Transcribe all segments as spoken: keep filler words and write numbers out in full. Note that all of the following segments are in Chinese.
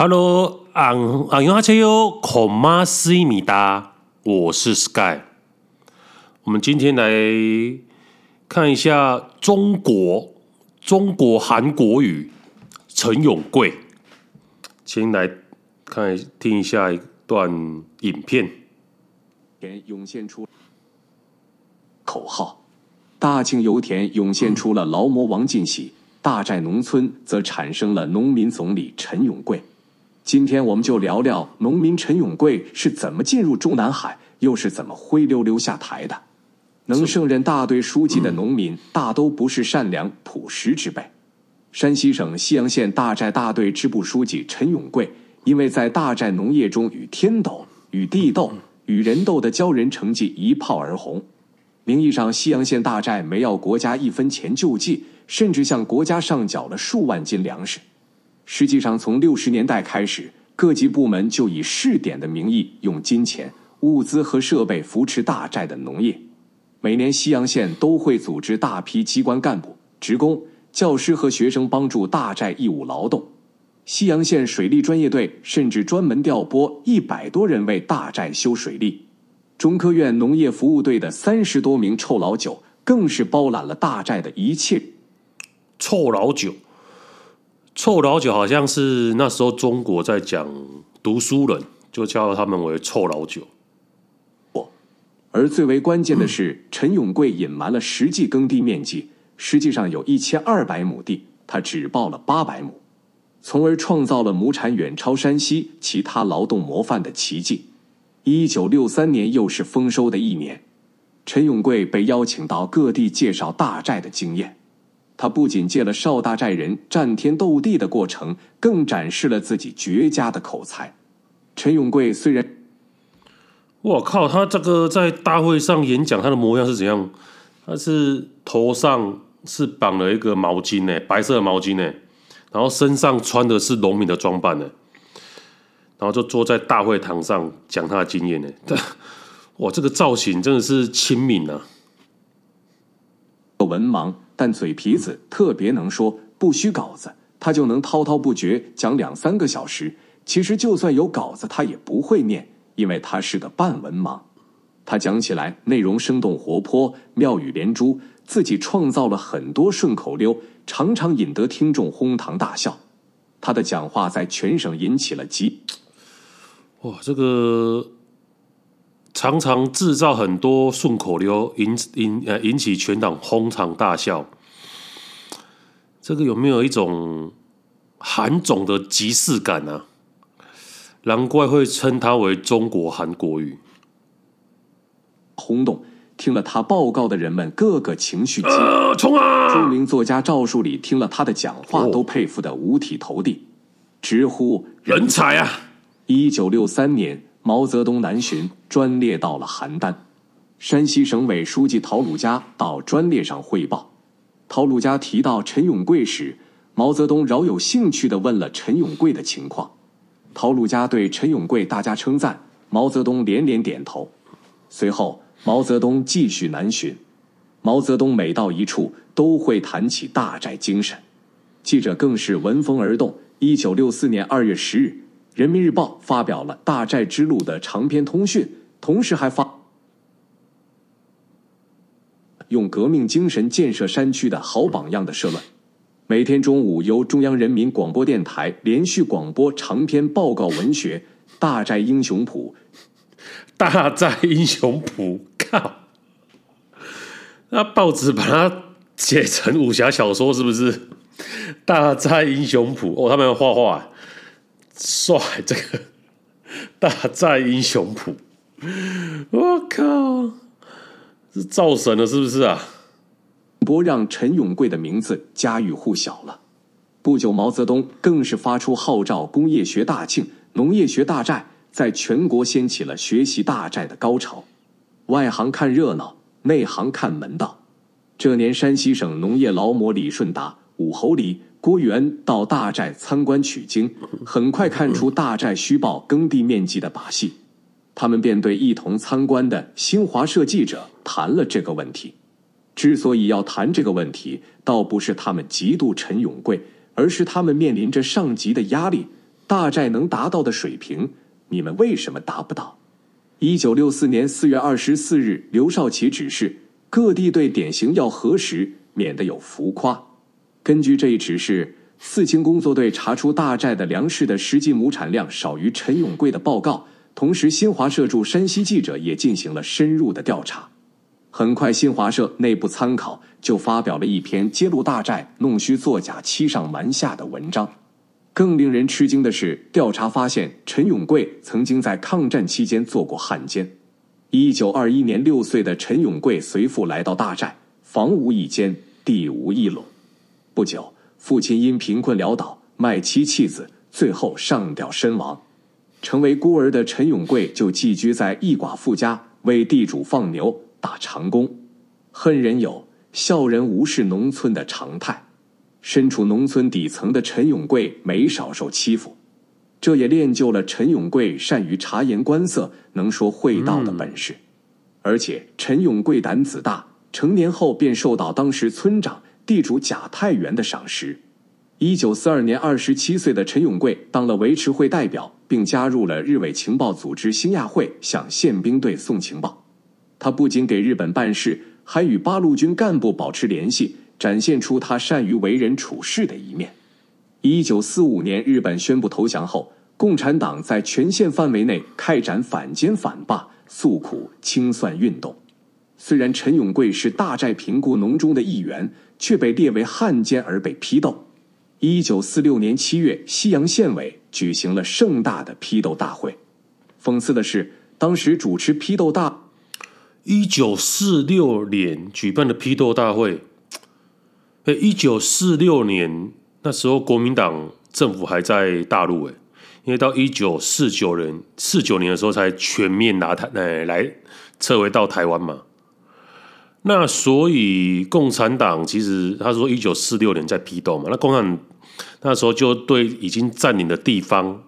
Hello， 안안녕하세요，고맙습니다。我是 Sky。我们今天来看一下中国中国韩国语陈永贵。先来看听一下一段影片。涌现出口号，大庆油田涌现出了劳模王进喜，大寨农村则产生了农民总理陈永贵。今天我们就聊聊农民陈永贵是怎么进入中南海，又是怎么灰溜溜下台的。能胜任大队书记的农民大都不是善良朴实之辈。山西省西阳县大寨大队支部书记陈永贵，因为在大寨农业中与天斗、与地斗、与人斗的骄人成绩一炮而红。名义上西阳县大寨没要国家一分钱救济，甚至向国家上缴了数万斤粮食。实际上，从六十年代开始，各级部门就以试点的名义，用金钱、物资和设备扶持大寨的农业。每年，西阳县都会组织大批机关干部、职工、教师和学生帮助大寨义务劳动。西阳县水利专业队甚至专门调拨一百多人为大寨修水利。中科院农业服务队的三十多名臭老九更是包揽了大寨的一切。臭老九。臭老九好像是那时候中国在讲读书人，就叫他们为臭老九。而最为关键的是，陈永贵隐瞒了实际耕地面积，实际上有一千二百亩地，他只报了八百亩，从而创造了亩产远超山西其他劳动模范的奇迹。一九六三年又是丰收的一年，陈永贵被邀请到各地介绍大寨的经验。他不仅借了少大寨人战天斗地的过程，更展示了自己绝佳的口才。陈永贵虽然，我靠，他这个在大会上演讲，他的模样是怎样？他是头上是绑了一个毛巾呢，白色的毛巾呢，然后身上穿的是农民的装扮呢，然后就坐在大会堂上讲他的经验呢。哇，这个造型真的是亲民啊！文盲。但嘴皮子特别能说，不需稿子，他就能滔滔不绝讲两三个小时。其实就算有稿子，他也不会念，因为他是个半文盲。他讲起来内容生动活泼，妙语连珠，自己创造了很多顺口溜，常常引得听众哄堂大笑。他的讲话在全省引起了极。哇，这个常常制造很多顺口溜， 引, 引, 呃、引起全党哄堂大笑。这个有没有一种韩总的即视感呢、啊？难怪会称他为中国韩国语。轰动，听了他报告的人们各个情绪激动。冲啊！著名作家赵树理听了他的讲话，都佩服得五体投地，直呼人才啊！一九六三年。毛泽东南巡，专列到了邯郸，山西省委书记陶鲁家到专列上汇报。陶鲁家提到陈永贵时，毛泽东饶有兴趣地问了陈永贵的情况。陶鲁家对陈永贵大加称赞，毛泽东连连点头。随后，毛泽东继续南巡。毛泽东每到一处都会谈起大寨精神，记者更是闻风而动。一九六四年二月十日。《人民日报》发表了大寨之路的长篇通讯，同时还发用革命精神建设山区的好榜样的社论。每天中午由中央人民广播电台连续广播长篇报告文学《大寨英雄谱》。大寨英雄谱，靠！那报纸把它写成武侠小说是不是？大寨英雄谱哦，他们要画画。帅，这个大寨英雄谱，我靠，是造神了是不是啊？不让陈永贵的名字家喻户晓了。不久，毛泽东更是发出号召，工业学大庆，农业学大寨，在全国掀起了学习大寨的高潮。外行看热闹，内行看门道。这年，山西省农业劳模李顺达、武侯黎、郭玉恩到大寨参观取经，很快看出大寨虚报耕地面积的把戏，他们便对一同参观的新华社记者谈了这个问题。之所以要谈这个问题，倒不是他们嫉妒陈永贵，而是他们面临着上级的压力，大寨能达到的水平，你们为什么达不到？一九六四年四月二十四日，刘少奇指示各地对典型要核实，免得有浮夸。根据这一指示，四清工作队查出大寨的粮食的实际亩产量少于陈永贵的报告，同时新华社驻山西记者也进行了深入的调查。很快，新华社内部参考就发表了一篇揭露大寨弄虚作假、欺上瞒下的文章。更令人吃惊的是，调查发现陈永贵曾经在抗战期间做过汉奸。一九二一年，六岁的陈永贵随父来到大寨，房无一间，地无一垄。不久，父亲因贫困潦倒，卖妻弃子，最后上吊身亡。成为孤儿的陈永贵就寄居在一寡妇家，为地主放牛、打长工。恨人有，笑人无是农村的常态。身处农村底层的陈永贵没少受欺负，这也练就了陈永贵善于察言观色、能说会道的本事。嗯、而且陈永贵胆子大，成年后便受到当时村长、地主贾太原的赏识。一九四二年，二十七岁的陈永贵当了维持会代表，并加入了日伪情报组织兴亚会，向宪兵队送情报。他不仅给日本办事，还与八路军干部保持联系，展现出他善于为人处事的一面。一九四五年，日本宣布投降后，共产党在全县范围内开展反奸反霸、诉苦清算运动。虽然陈永贵是大寨贫雇农中的一员，却被列为汉奸而被批斗。一九四六年七月，西阳县委举行了盛大的批斗大会。讽刺的是，当时主持批斗大一九四六年举办的批斗大会，一九四六年那时候国民党政府还在大陆，因为到一九四九年四九年的时候才全面拿台、哎、来撤回到台湾嘛。那所以共产党其实他说一九四六年在批斗嘛，那共产党那时候就对已经占领的地方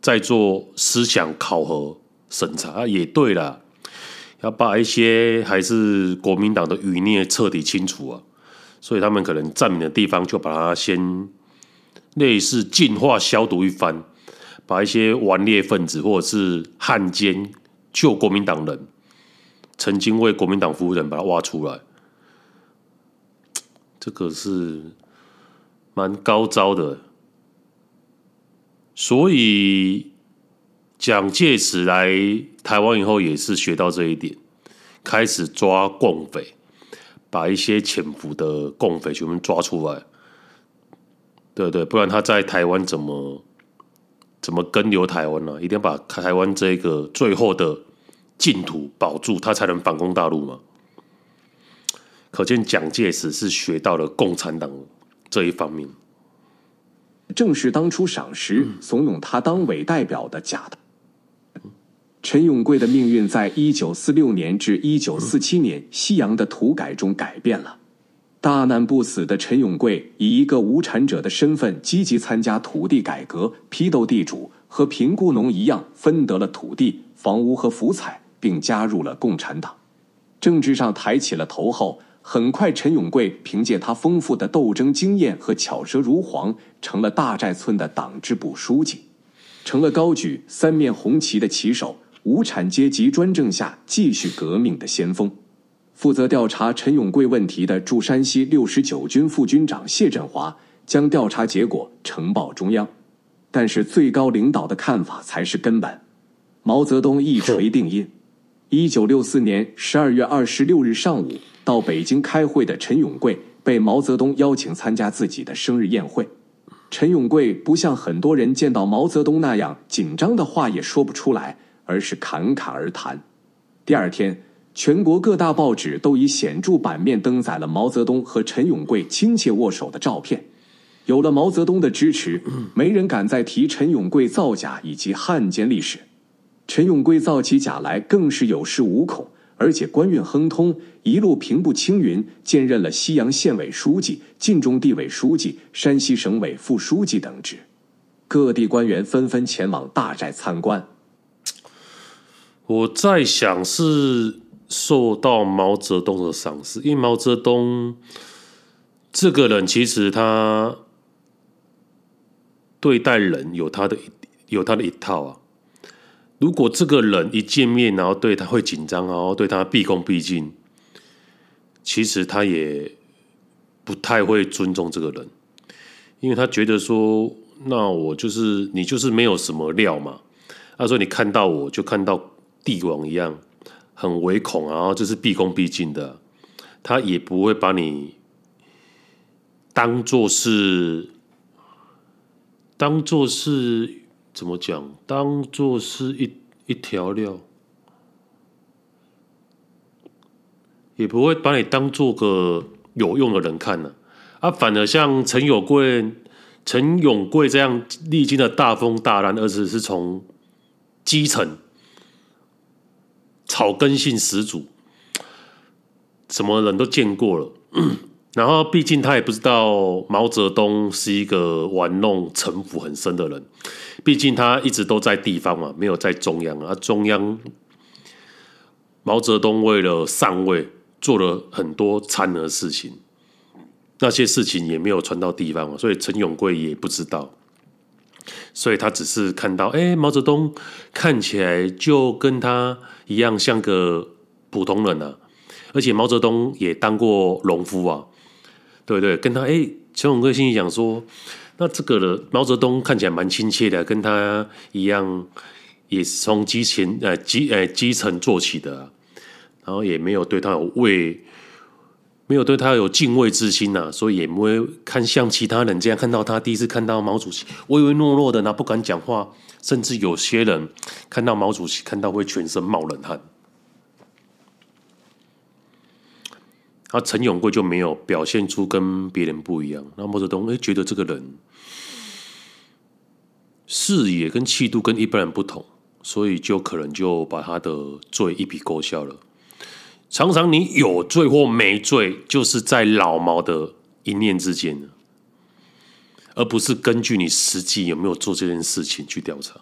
在做思想考核审查，也对啦，要把一些还是国民党的余孽彻底清除啊。所以他们可能占领的地方就把它先类似净化消毒一番，把一些顽劣分子或者是汉奸、旧国民党人曾经为国民党服务人把它挖出来，这个是蛮高招的。所以蒋介石来台湾以后也是学到这一点，开始抓共匪，把一些潜伏的共匪全部抓出来，对对，不然他在台湾怎么怎么跟留台湾呢、啊？一定要把台湾这个最后的净土保住，他才能反攻大陆嘛。可见蒋介石是学到了共产党这一方面。正是当初赏识、嗯、怂恿他当伪代表的假的。陈永贵的命运在一九四六年至一九四七年西洋的土改中改变了。大难不死的陈永贵以一个无产者的身份积极参加土地改革，批斗地主，和贫雇农一样分得了土地、房屋和福彩，并加入了共产党。政治上抬起了头后，很快陈永贵凭借他丰富的斗争经验和巧舌如簧，成了大寨村的党支部书记，成了高举三面红旗的旗手，无产阶级专政下继续革命的先锋。负责调查陈永贵问题的驻山西六十九军副军长谢振华将调查结果呈报中央，但是最高领导的看法才是根本。毛泽东一锤定音。一九六四年十二月二十六日上午，到北京开会的陈永贵被毛泽东邀请参加自己的生日宴会。陈永贵不像很多人见到毛泽东那样紧张的话也说不出来，而是侃侃而谈。第二天，全国各大报纸都以显著版面登载了毛泽东和陈永贵亲切握手的照片。有了毛泽东的支持，没人敢再提陈永贵造假以及汉奸历史。陈永贵造起假来更是有恃无恐，而且官运亨通，一路平步青云，兼任了西阳县委书记、晋中地委书记、山西省委副书记等职。各地官员纷纷前往大寨参观。我在想是受到毛泽东的赏识，因为毛泽东这个人其实他对待人有他的有他的一套啊。如果这个人一见面，然后对他会紧张，然后对他毕恭毕敬，其实他也不太会尊重这个人，因为他觉得说，那我就是你就是没有什么料嘛。他说你看到我就看到帝王一样，很唯恐啊，然后就是毕恭毕敬的，他也不会把你当作是当作是。怎么讲？当作是一一条料，也不会把你当作个有用的人看呢、啊。啊，反而像陈永贵、陈永贵这样历经的大风大浪，而且是从基层、草根性十足，什么人都见过了。然后，毕竟他也不知道毛泽东是一个玩弄城府很深的人，毕竟他一直都在地方嘛，没有在中央啊。中央，毛泽东为了上位做了很多残忍的事情，那些事情也没有传到地方嘛，所以陈永贵也不知道，所以他只是看到，哎，毛泽东看起来就跟他一样像个普通人啊，而且毛泽东也当过农夫啊。对不对？跟他哎，陈永贵心里想说，那这个的毛泽东看起来蛮亲切的，跟他一样，也是从基层呃基呃基层做起的、啊，然后也没有对他有畏，没有对他有敬畏之心呐、啊，所以也不会看像其他人这样看到他第一次看到毛主席唯唯诺诺的，那不敢讲话，甚至有些人看到毛主席看到会全身冒冷汗。啊，陈永贵就没有表现出跟别人不一样。那毛泽东哎，觉得这个人视野跟气度跟一般人不同，所以就可能就把他的罪一笔勾销了。常常你有罪或没罪，就是在老毛的一念之间，而不是根据你实际有没有做这件事情去调查。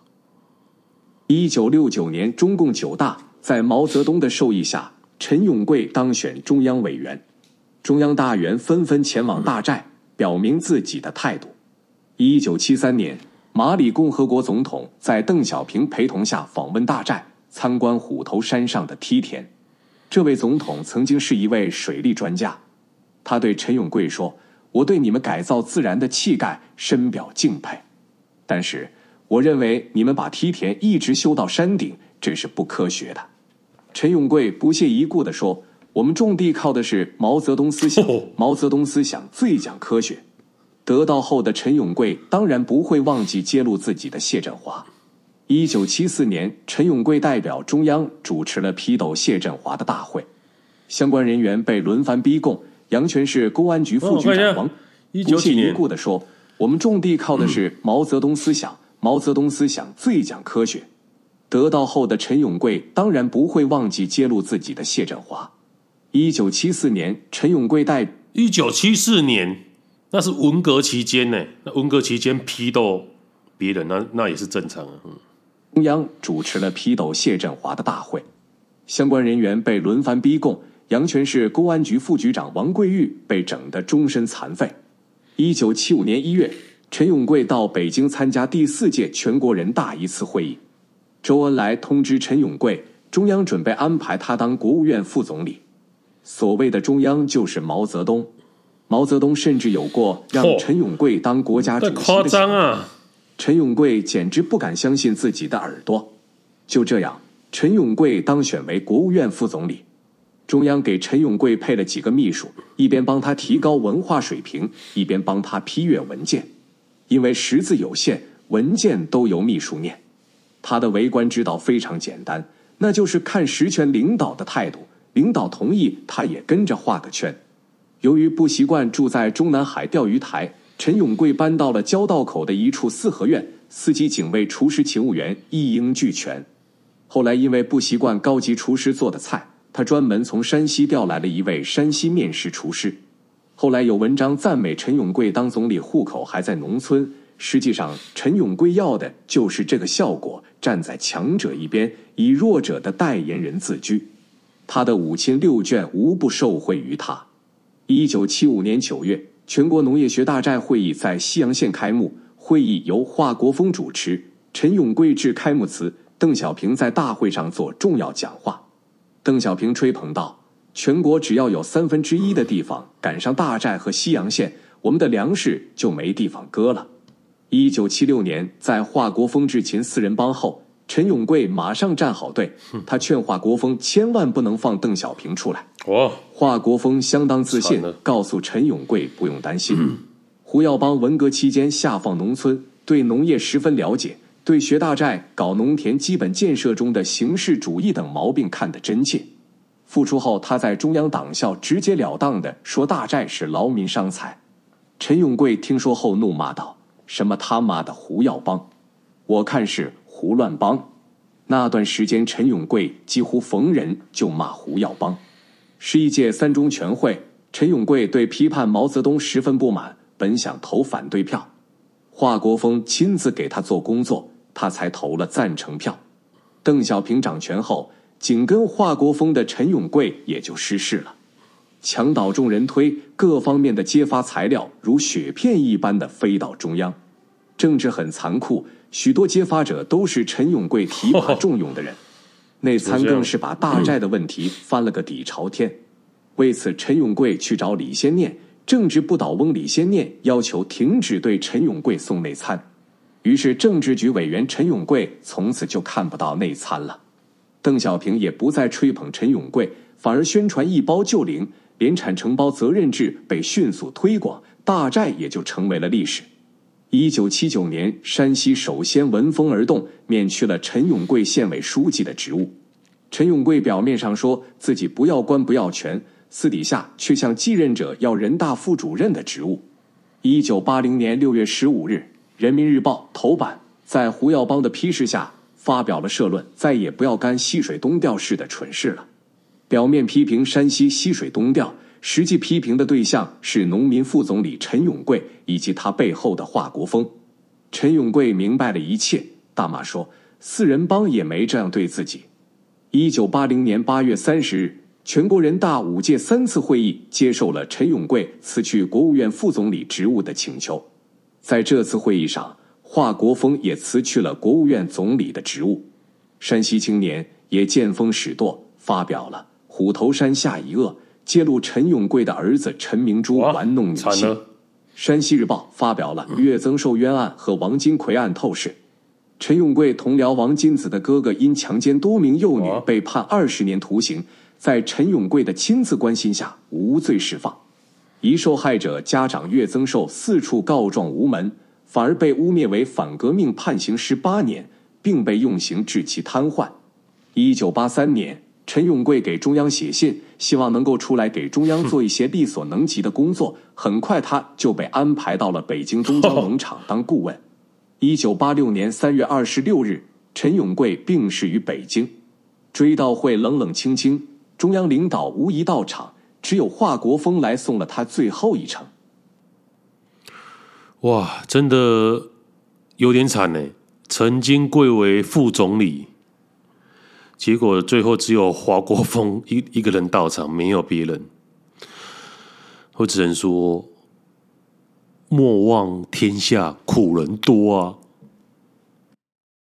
一九六九年中共九大，在毛泽东的授意下，陈永贵当选中央委员，中央大员纷纷前往大寨，表明自己的态度。一九七三年，马里共和国总统在邓小平陪同下访问大寨，参观虎头山上的梯田。这位总统曾经是一位水利专家，他对陈永贵说：“我对你们改造自然的气概深表敬佩，但是我认为你们把梯田一直修到山顶，这是不科学的。”陈永贵不屑一顾地说：“我们种地靠的是毛泽东思想，毛泽东思想最讲科学。”得到后的陈永贵当然不会忘记揭露自己的谢振华。一九七四年，陈永贵代表中央主持了批斗谢振华的大会，相关人员被轮番逼供。阳泉市公安局副局长王不屑一顾地说：“我们种地靠的是毛泽东思想，毛泽东思想最讲科学。”得到后的陈永贵当然不会忘记揭露自己的谢振华。一九七四年，陈永贵代一九七四年，那是文革期间呢。那文革期间批斗别人，那那也是正常啊。嗯、中央主持了批斗谢振华的大会，相关人员被轮番逼供。阳泉市公安局副局长王桂玉被整得终身残废。一九七五年一月，陈永贵到北京参加第四届全国人大一次会议。周恩来通知陈永贵，中央准备安排他当国务院副总理。所谓的中央就是毛泽东，毛泽东甚至有过让陈永贵当国家主席的想法。哦，太夸张啊！陈永贵简直不敢相信自己的耳朵。就这样，陈永贵当选为国务院副总理。中央给陈永贵配了几个秘书，一边帮他提高文化水平，一边帮他批阅文件。因为识字有限，文件都由秘书念。他的为官之道非常简单，那就是看实权领导的态度，领导同意他也跟着画个圈。由于不习惯住在中南海钓鱼台，陈永贵搬到了交道口的一处四合院，司机、警卫、厨师、勤务员一应俱全。后来因为不习惯高级厨师做的菜，他专门从山西调来了一位山西面食厨师。后来有文章赞美陈永贵当总理户口还在农村，实际上，陈永贵要的就是这个效果，站在强者一边，以弱者的代言人自居。他的五亲六眷无不受惠于他。一九七五年九月，全国农业学大寨会议在西阳县开幕，会议由华国锋主持，陈永贵致开幕词，邓小平在大会上做重要讲话。邓小平吹捧道：“全国只要有三分之一的地方赶上大寨和西洋线，我们的粮食就没地方割了。”一九七六年，在华国锋致秦四人帮后，陈永贵马上站好队，他劝华国锋千万不能放邓小平出来。哦，华国锋相当自信，告诉陈永贵不用担心。嗯、胡耀邦文革期间下放农村，对农业十分了解，对学大寨、搞农田基本建设中的形式主义等毛病看得真切。复出后，他在中央党校直截了当地说大寨是劳民伤财。陈永贵听说后怒骂道：“什么他妈的胡耀邦，我看是胡乱帮。”那段时间，陈永贵几乎逢人就骂胡耀邦。十一届三中全会，陈永贵对批判毛泽东十分不满，本想投反对票，华国锋亲自给他做工作，他才投了赞成票。邓小平掌权后，紧跟华国锋的陈永贵也就失势了。墙倒众人推，各方面的揭发材料如雪片一般的飞到中央。政治很残酷，许多揭发者都是陈永贵提拔重用的人。哦、内参更是把大寨的问题翻了个底朝天。为此，陈永贵去找李先念，政治不倒翁李先念要求停止对陈永贵送内参。于是政治局委员陈永贵从此就看不到内参了。邓小平也不再吹捧陈永贵，反而宣传一包就灵，联产承包责任制被迅速推广，大寨也就成为了历史。一九七九年，山西首先闻风而动，免去了陈永贵县委书记的职务。陈永贵表面上说自己不要官不要权，私底下却向继任者要人大副主任的职务。一九八零年六月十五日，《人民日报》头版在胡耀邦的批示下发表了社论：“再也不要干西水东调式的蠢事了。”表面批评山西西水东调，实际批评的对象是农民副总理陈永贵以及他背后的华国锋。陈永贵明白了一切，大骂说：“四人帮也没这样对自己。”一九八零年八月三十日，全国人大五届三次会议接受了陈永贵辞去国务院副总理职务的请求。在这次会议上，华国锋也辞去了国务院总理的职务。山西青年也见风使舵，发表了虎头山下一恶，揭露陈永贵的儿子陈明珠玩弄女性。山西日报发表了岳增寿冤案和王金奎案透视。陈永贵同僚王金子的哥哥因强奸多名幼女被判二十年徒刑，在陈永贵的亲自关心下无罪释放。一受害者家长岳增寿四处告状无门，反而被污蔑为反革命，判刑十八年，并被用刑致其瘫痪。一九八三年。陈永贵给中央写信，希望能够出来给中央做一些力所能及的工作。很快他就被安排到了北京东江农场当顾问。一九八六年三月二十六日，陈永贵病逝于北京。追悼会冷冷清清，中央领导无一到场，只有华国锋来送了他最后一程。哇，真的有点惨呢！曾经贵为副总理，结果最后只有华国锋 一, 一个人到场，没有别人。我只能说，莫忘天下苦人多啊。